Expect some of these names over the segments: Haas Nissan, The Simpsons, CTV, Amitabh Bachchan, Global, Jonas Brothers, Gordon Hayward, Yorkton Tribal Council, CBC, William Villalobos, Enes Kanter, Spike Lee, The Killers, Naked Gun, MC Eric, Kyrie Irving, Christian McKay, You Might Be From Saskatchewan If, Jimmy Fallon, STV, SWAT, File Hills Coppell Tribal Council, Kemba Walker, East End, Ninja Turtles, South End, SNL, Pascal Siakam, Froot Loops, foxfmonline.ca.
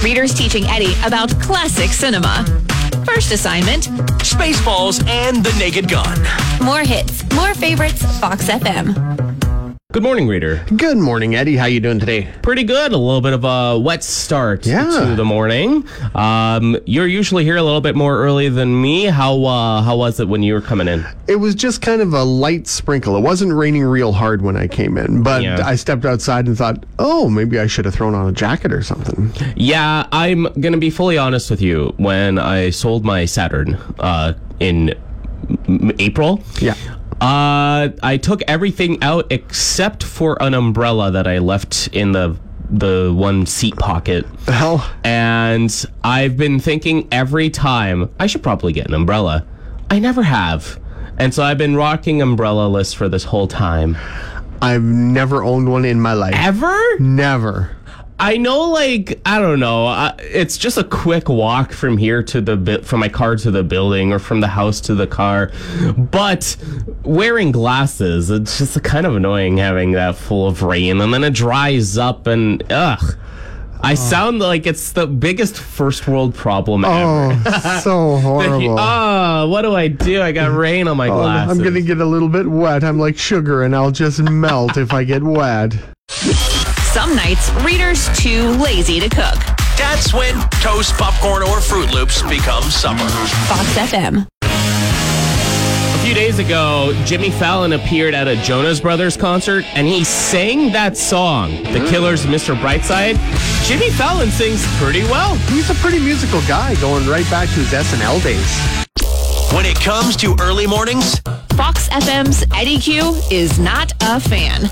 Readers teaching Eddie about classic cinema. First assignment, Spaceballs and the Naked Gun. More hits, more favorites, Fox FM. Good morning, reader. Good morning, Eddie. How you doing today? Pretty good. A little bit of a wet start to the morning. You're usually here a little bit more early than me. How was it when you were coming in? It was just kind of a light sprinkle. It wasn't raining real hard when I came in, but I stepped outside and thought, oh, maybe I should have thrown on a jacket or something. Yeah, I'm going to be fully honest with you. When I sold my Saturn in April... Yeah. I took everything out except for an umbrella that I left in the one seat pocket. Oh. And I've been thinking every time, I should probably get an umbrella. I never have. And so I've been rocking umbrella-less for this whole time. I've never owned one in my life. Ever? Never. I know, like, I don't know. It's just a quick walk from here to from my car to the building, or from the house to the car. But wearing glasses, it's just kind of annoying having that full of rain, and then it dries up, and ugh. I sound like it's the biggest first world problem ever. Oh, so horrible. What do? I got rain on my glasses. I'm going to get a little bit wet. I'm like sugar, and I'll just melt if I get wet. Some nights, readers too lazy to cook. That's when toast, popcorn, or Froot Loops become summer. Fox FM. A few days ago, Jimmy Fallon appeared at a Jonas Brothers concert, and he sang that song, The Killers' Mr. Brightside. Jimmy Fallon sings pretty well. He's a pretty musical guy, going right back to his SNL days. When it comes to early mornings... Fox FM's Eddie Q is not a fan.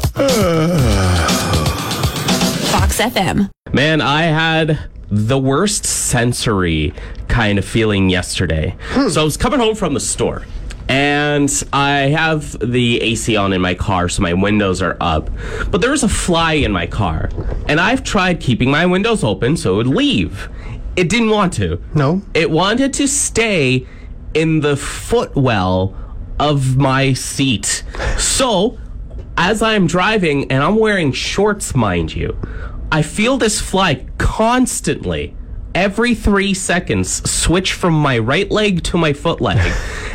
Fox FM. Man, I had the worst sensory kind of feeling yesterday. So I was coming home from the store, and I have the AC on in my car, so my windows are up. But there was a fly in my car, and I've tried keeping my windows open so it would leave. It didn't want to. No. It wanted to stay in the footwell of my seat. So... as I'm driving, and I'm wearing shorts, mind you, I feel this fly constantly, every 3 seconds, switch from my right leg to my foot leg.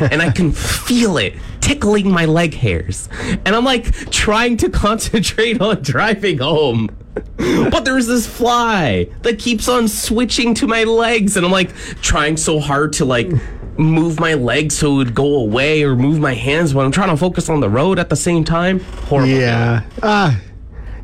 And I can feel it tickling my leg hairs. And I'm like trying to concentrate on driving home. But there's this fly that keeps on switching to my legs. And I'm like trying so hard to like... move my legs so it would go away, or move my hands when I'm trying to focus on the road at the same time. Horrible. Yeah.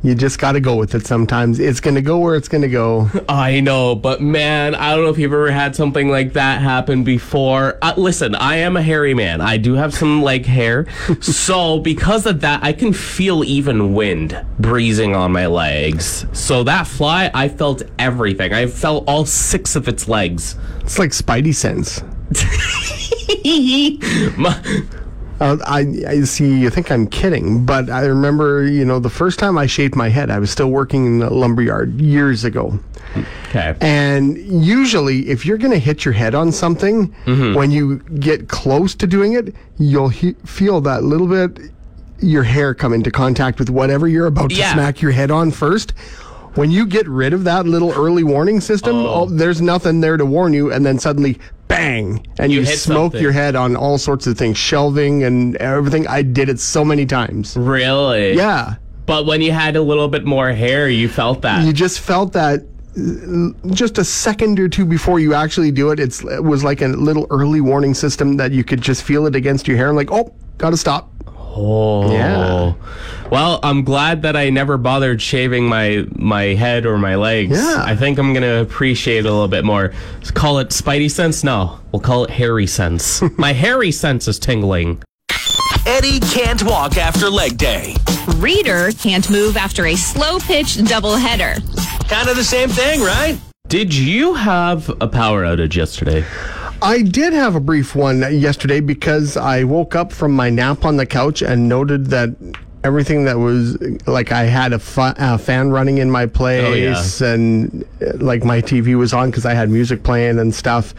You just got to go with it sometimes. It's going to go where it's going to go. I know, but man, I don't know if you've ever had something like that happen before. Listen, I am a hairy man. I do have some leg hair. So because of that, I can feel even wind breezing on my legs. So that fly, I felt everything. I felt all 6 of its legs. It's like Spidey sense. I see. You think I'm kidding, but I remember, you know, the first time I shaved my head, I was still working in the lumberyard years ago. Okay. And usually, if you're going to hit your head on something, when you get close to doing it, you'll feel that little bit your hair come into contact with whatever you're about to smack your head on first. When you get rid of that little early warning system, there's nothing there to warn you, and then suddenly, bang, and you smoke something. Your head on all sorts of things, shelving and everything. I did it so many times. Really? Yeah. But when you had a little bit more hair, you felt that. You just felt that just a second or two before you actually do it. It was like a little early warning system that you could just feel it against your hair. I'm like, oh, gotta stop. Oh yeah. Well, I'm glad that I never bothered shaving my head or my legs. Yeah. I think I'm gonna appreciate it a little bit more. Let's call it Spidey sense? No, we'll call it hairy sense. My hairy sense is tingling. Eddie can't walk after leg day. Reader can't move after a slow pitch doubleheader. Kind of the same thing, right? Did you have a power outage yesterday? I did have a brief one yesterday because I woke up from my nap on the couch and noted that everything that was, like, I had a fan running in my place, and, like, my TV was on because I had music playing and stuff.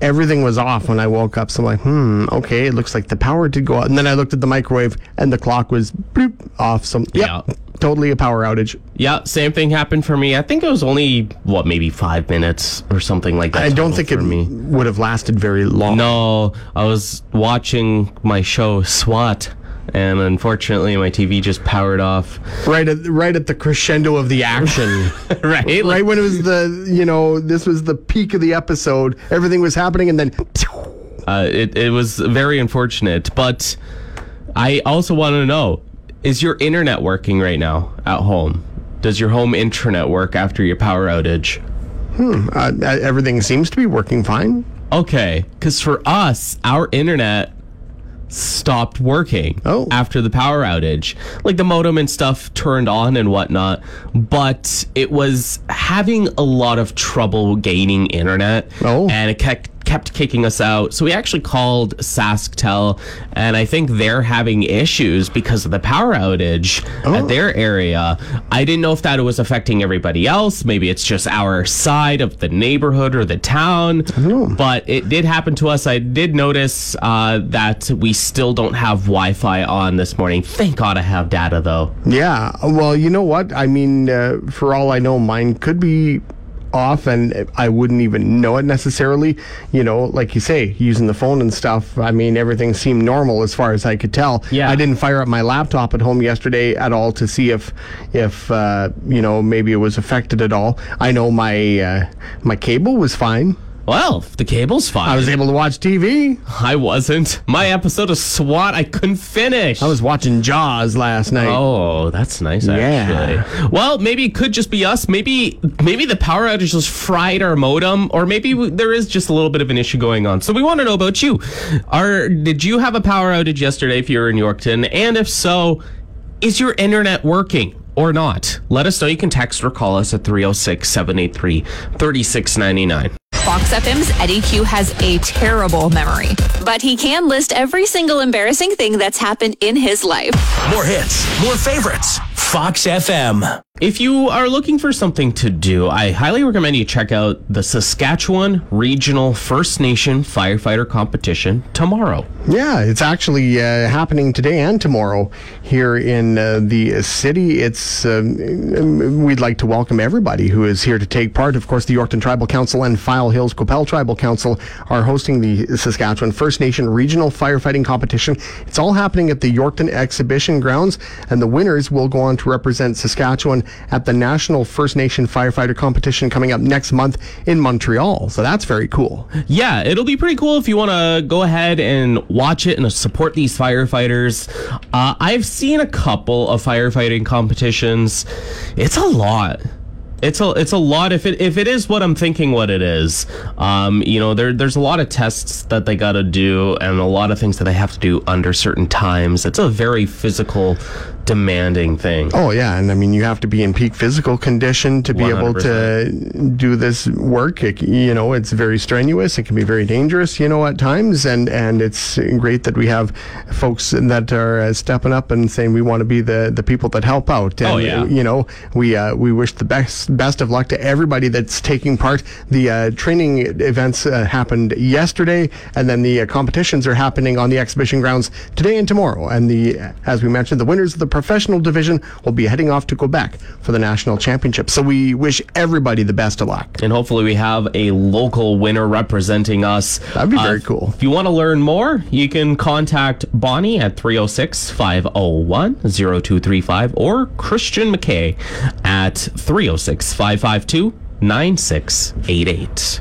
Everything was off when I woke up, so I'm like, okay, it looks like the power did go out. And then I looked at the microwave, and the clock was bloop, off. So, yeah, totally a power outage. Yeah, same thing happened for me. I think it was only, maybe 5 minutes or something like that. I don't think it would have lasted very long. No, I was watching my show, SWAT. And unfortunately, my TV just powered off. Right at the crescendo of the action. Right? Right when it was this was the peak of the episode. Everything was happening, and then... It was very unfortunate. But I also want to know, is your internet working right now at home? Does your home intranet work after your power outage? Everything seems to be working fine. Okay. Because for us, our internet... stopped working after the power outage. Like, the modem and stuff turned on and whatnot, but it was having a lot of trouble gaining internet, and it kept kicking us out. So we actually called SaskTel, and I think they're having issues because of the power outage at their area. I didn't know if that was affecting everybody else. Maybe it's just our side of the neighborhood or the town. But it did happen to us. I did notice that we still don't have Wi-Fi on this morning. Thank God I have data, though. Yeah. Well, you know what? I mean, for all I know, mine could be off, and I wouldn't even know it necessarily. You know, like you say, using the phone and stuff, I mean, everything seemed normal as far as I could tell. Yeah. I didn't fire up my laptop at home yesterday at all to see if maybe it was affected at all. I know my cable was fine. Well, the cable's fine. I was able to watch TV. I wasn't. My episode of SWAT, I couldn't finish. I was watching Jaws last night. Oh, that's nice, actually. Yeah. Well, maybe it could just be us. Maybe the power outage just fried our modem, or maybe there is just a little bit of an issue going on. So we want to know about you. Did you have a power outage yesterday if you were in Yorkton? And if so, is your internet working or not? Let us know. You can text or call us at 306-783-3699. Fox FM's Eddie Q has a terrible memory, but he can list every single embarrassing thing that's happened in his life. More hits, more favorites. Fox FM. If you are looking for something to do, I highly recommend you check out the Saskatchewan Regional First Nation Firefighter Competition tomorrow. Yeah, it's actually happening today and tomorrow here in the city. It's we'd like to welcome everybody who is here to take part. Of course, the Yorkton Tribal Council and File Hills Coppell Tribal Council are hosting the Saskatchewan First Nation Regional Firefighting Competition. It's all happening at the Yorkton Exhibition Grounds, and the winners will go on to represent Saskatchewan at the National First Nation Firefighter Competition coming up next month in Montreal. So that's very cool. Yeah, it'll be pretty cool if you want to go ahead and watch it and support these firefighters. I've seen a couple of firefighting competitions. It's a lot. It's a lot if it is what I'm thinking what it is. There's a lot of tests that they got to do and a lot of things that they have to do under certain times. It's a very physical, demanding thing. Oh yeah, and I mean, you have to be in peak physical condition to be 100%. Able to do this work. It's very strenuous. It can be very dangerous, at times, and it's great that we have folks that are stepping up and saying we want to be the people that help out. And, we wish the best of luck to everybody that's taking part. The training events happened yesterday, and then the competitions are happening on the exhibition grounds today and tomorrow. And as we mentioned, the winners of the professional division will be heading off to Quebec for the national championship. So we wish everybody the best of luck. And hopefully we have a local winner representing us. That'd be very cool. If you want to learn more, you can contact Bonnie at 306-501-0235 or Christian McKay at 306-552-9688.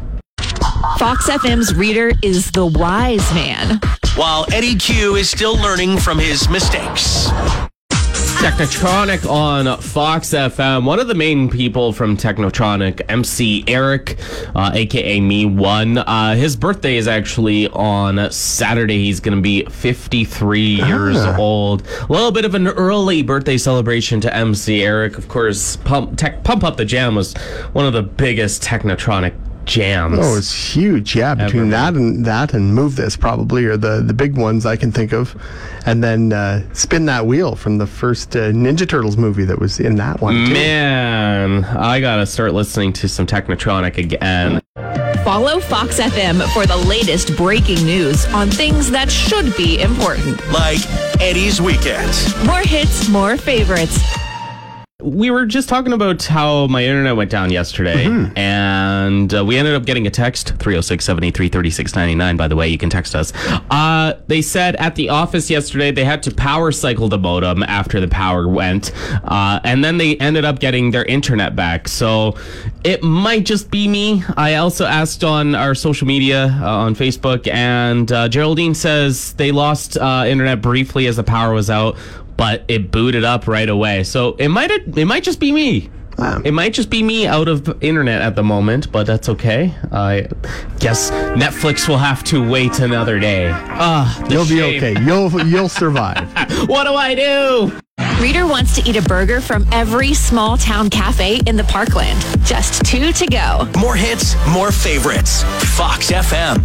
Fox FM's reader is the wise man, while Eddie Q is still learning from his mistakes. Technotronic on Fox FM. One of the main people from Technotronic, MC Eric, a.k.a. Me One. His birthday is actually on Saturday. He's going to be 53 years old. A little bit of an early birthday celebration to MC Eric. Of course, Pump Up the Jam was one of the biggest Technotronic jams. Oh, it's huge. Yeah, between that and Move This probably are the big ones I can think of. And then Spin That Wheel from the first Ninja Turtles movie that was in that one too. Man, I gotta start listening to some Technotronic again. Follow Fox FM for the latest breaking news on things that should be important. Like Eddie's Weekends. More hits, more favorites. We were just talking about how my internet went down yesterday, and we ended up getting a text, 306-783-3699, by the way, you can text us. They said at the office yesterday they had to power cycle the modem after the power went, and then they ended up getting their internet back, so it might just be me. I also asked on our social media, on Facebook, and Geraldine says they lost internet briefly as the power was out, but it booted up right away. So it might just be me. Wow. It might just be me out of internet at the moment, but that's okay. I guess Netflix will have to wait another day. You'll shame. Be okay. You'll survive. What do I do? Reader wants to eat a burger from every small town cafe in the Parkland. Just two to go. More hits, more favorites. Fox FM.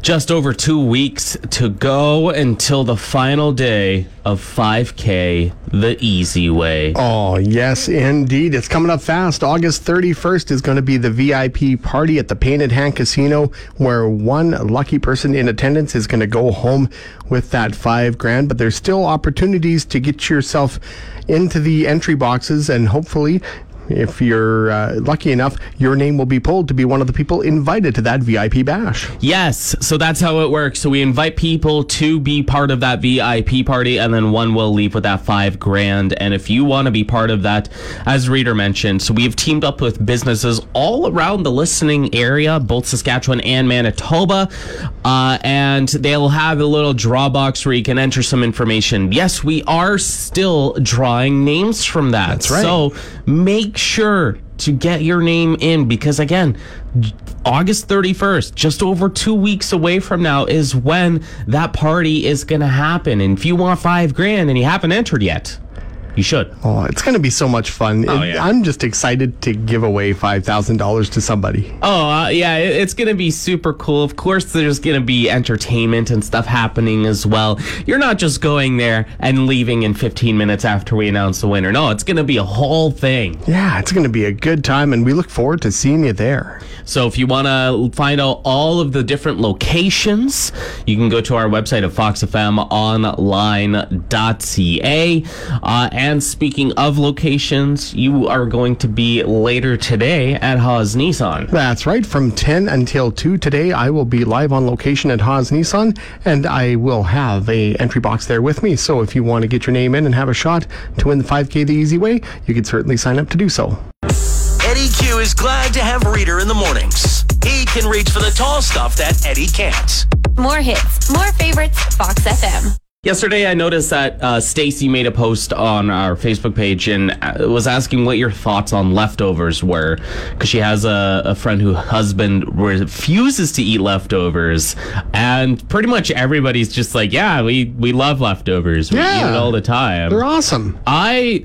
Just over 2 weeks to go until the final day of 5K the easy way. Oh, yes, indeed. It's coming up fast. August 31st is going to be the VIP party at the Painted Hand Casino, where one lucky person in attendance is going to go home with that $5,000. But there's still opportunities to get yourself into the entry boxes, and hopefully, if you're lucky enough, your name will be pulled to be one of the people invited to that VIP bash. Yes, so that's how it works. So we invite people to be part of that VIP party, and then one will leave with that $5,000. And if you want to be part of that, as Reader mentioned, so we've teamed up with businesses all around the listening area, both Saskatchewan and Manitoba, and they'll have a little draw box where you can enter some information. Yes, we are still drawing names from that. That's right. So make sure to get your name in, because again, August 31st, just over 2 weeks away from now, is when that party is going to happen. And if you want $5,000 and you haven't entered yet, you should. Oh, it's going to be so much fun. Oh, yeah. I'm just excited to give away $5,000 to somebody. Oh, yeah, it's going to be super cool. Of course, there's going to be entertainment and stuff happening as well. You're not just going there and leaving in 15 minutes after we announce the winner. No, it's going to be a whole thing. Yeah, it's going to be a good time, and we look forward to seeing you there. So if you want to find out all of the different locations, you can go to our website at foxfmonline.ca. And speaking of locations, you are going to be later today at Haas Nissan. That's right. From 10 until 2 today, I will be live on location at Haas Nissan, and I will have a entry box there with me. So if you want to get your name in and have a shot to win the $5,000 the easy way, you can certainly sign up to do so. Eddie Q is glad to have Reader in the mornings. He can reach for the tall stuff that Eddie can't. More hits, more favorites, Fox FM. Yesterday, I noticed that Stacy made a post on our Facebook page and was asking what your thoughts on leftovers were, because she has a friend whose husband refuses to eat leftovers, and pretty much everybody's just like, yeah, we love leftovers. We eat it all the time. They're awesome. I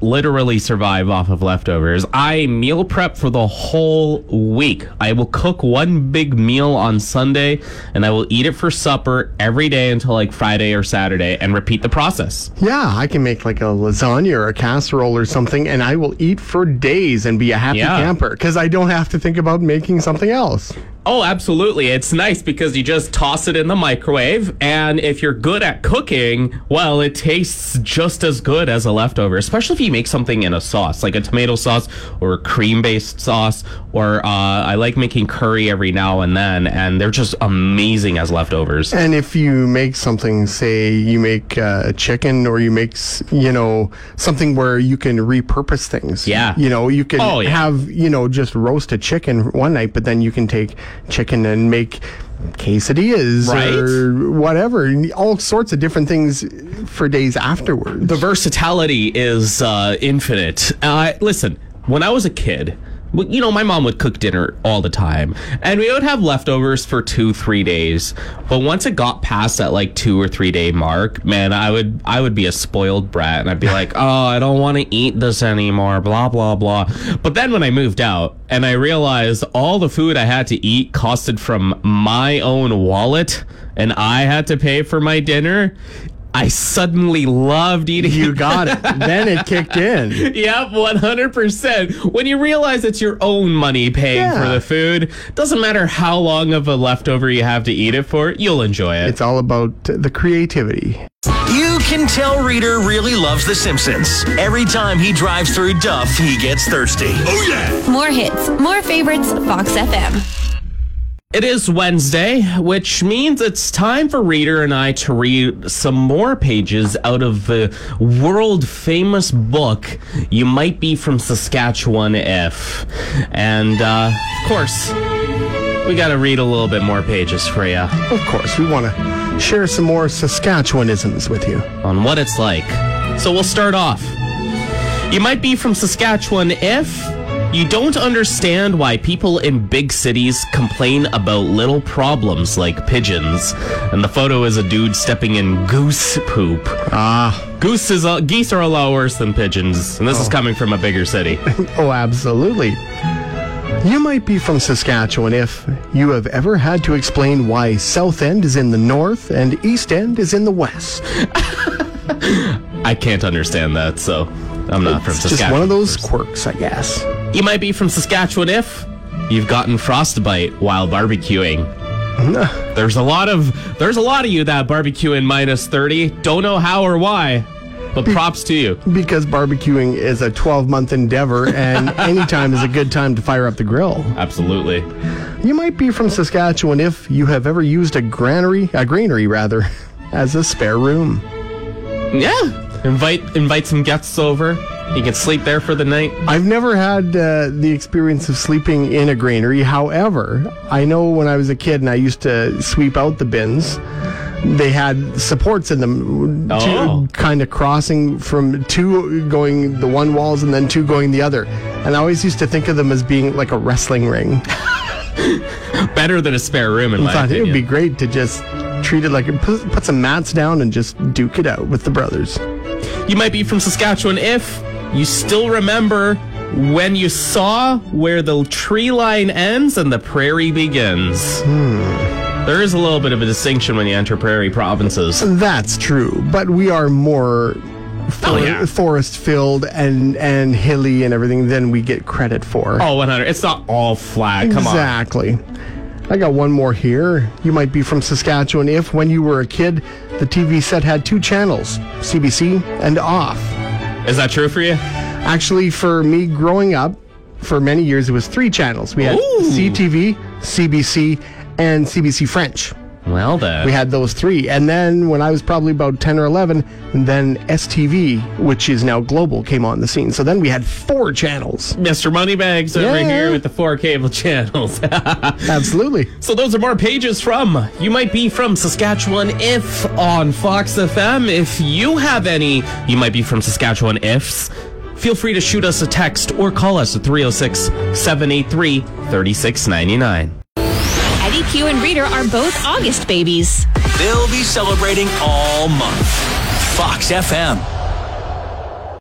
literally survive off of leftovers. I meal prep for the whole week. I will cook one big meal on Sunday, and I will eat it for supper every day until like Friday or Saturday, and repeat the process. Yeah, I can make like a lasagna or a casserole or something, and I will eat for days and be a happy camper, because I don't have to think about making something else. Oh, absolutely. It's nice because you just toss it in the microwave, and if you're good at cooking, well, it tastes just as good as a leftover, especially if you make something in a sauce, like a tomato sauce or a cream-based sauce, or I like making curry every now and then, and they're just amazing as leftovers. And if you make something, say you make a chicken, or you make, something where you can repurpose things. Yeah. You can have, just roast a chicken one night, but then you can take chicken and make quesadillas, right? Or whatever, and all sorts of different things for days afterwards. The versatility is infinite. Listen, when I was a kid, you know, my mom would cook dinner all the time, and we would have leftovers for 2-3 days. But once it got past that like 2 or 3 day mark, man, I would be a spoiled brat, and I'd be like, oh, I don't want to eat this anymore, blah blah blah. But then when I moved out and I realized all the food I had to eat costed from my own wallet, and I had to pay for my dinner, I suddenly loved eating. You got it. Then it kicked in. Yep, 100%. When you realize it's your own money paying for the food, doesn't matter how long of a leftover you have to eat it for, you'll enjoy it. It's all about the creativity. You can tell Reader really loves The Simpsons. Every time he drives through Duff, he gets thirsty. Oh, yeah. More hits, more favorites, Fox FM. It is Wednesday, which means it's time for Reader and I to read some more pages out of the world-famous book, You Might Be From Saskatchewan If. And, of course, we gotta read a little bit more pages for you. Of course, we want to share some more Saskatchewanisms with you. On what it's like. So we'll start off. You might be from Saskatchewan if... you don't understand why people in big cities complain about little problems like pigeons. And the photo is a dude stepping in goose poop. Geese are a lot worse than pigeons. And this is coming from a bigger city. Oh, absolutely. You might be from Saskatchewan if you have ever had to explain why South End is in the north and East End is in the west. I can't understand that, so I'm not from Saskatchewan. It's just one of those quirks, I guess. You might be from Saskatchewan if you've gotten frostbite while barbecuing. There's a lot of you that barbecue in -30. Don't know how or why, but props to you. Because barbecuing is a 12-month endeavor, and any time is a good time to fire up the grill. Absolutely. You might be from Saskatchewan if you have ever used a granary, as a spare room. Yeah. Invite some guests over. You can sleep there for the night. I've never had the experience of sleeping in a granary. However, I know when I was a kid and I used to sweep out the bins, they had supports in them, kind of crossing from two going the one walls and then two going the other. And I always used to think of them as being like a wrestling ring. Better than a spare room, in my opinion. It would be great to just treat it like put some mats down and just duke it out with the brothers. You might be from Saskatchewan if... you still remember when you saw where the tree line ends and the prairie begins. There is a little bit of a distinction when you enter prairie provinces. That's true, but we are more forest-filled and hilly and everything than we get credit for. Oh, 100. It's not all flat. Come on. Exactly. I got one more here. You might be from Saskatchewan if, when you were a kid, the TV set had 2 channels, CBC and Off. Is that true for you? Actually, for me growing up, for many years, it was 3 channels. We had CTV, CBC, and CBC French. Well, then. We had those 3. And then when I was probably about 10 or 11, then STV, which is now Global, came on the scene. So then we had 4 channels. Mr. Moneybags over here with the 4 cable channels. Absolutely. So those are more pages from You Might Be From Saskatchewan If on Fox FM. If you have any You Might Be From Saskatchewan Ifs, feel free to shoot us a text or call us at 306-783-3699. Eddie Q and Reader are both August babies. They'll be celebrating all month. Fox FM.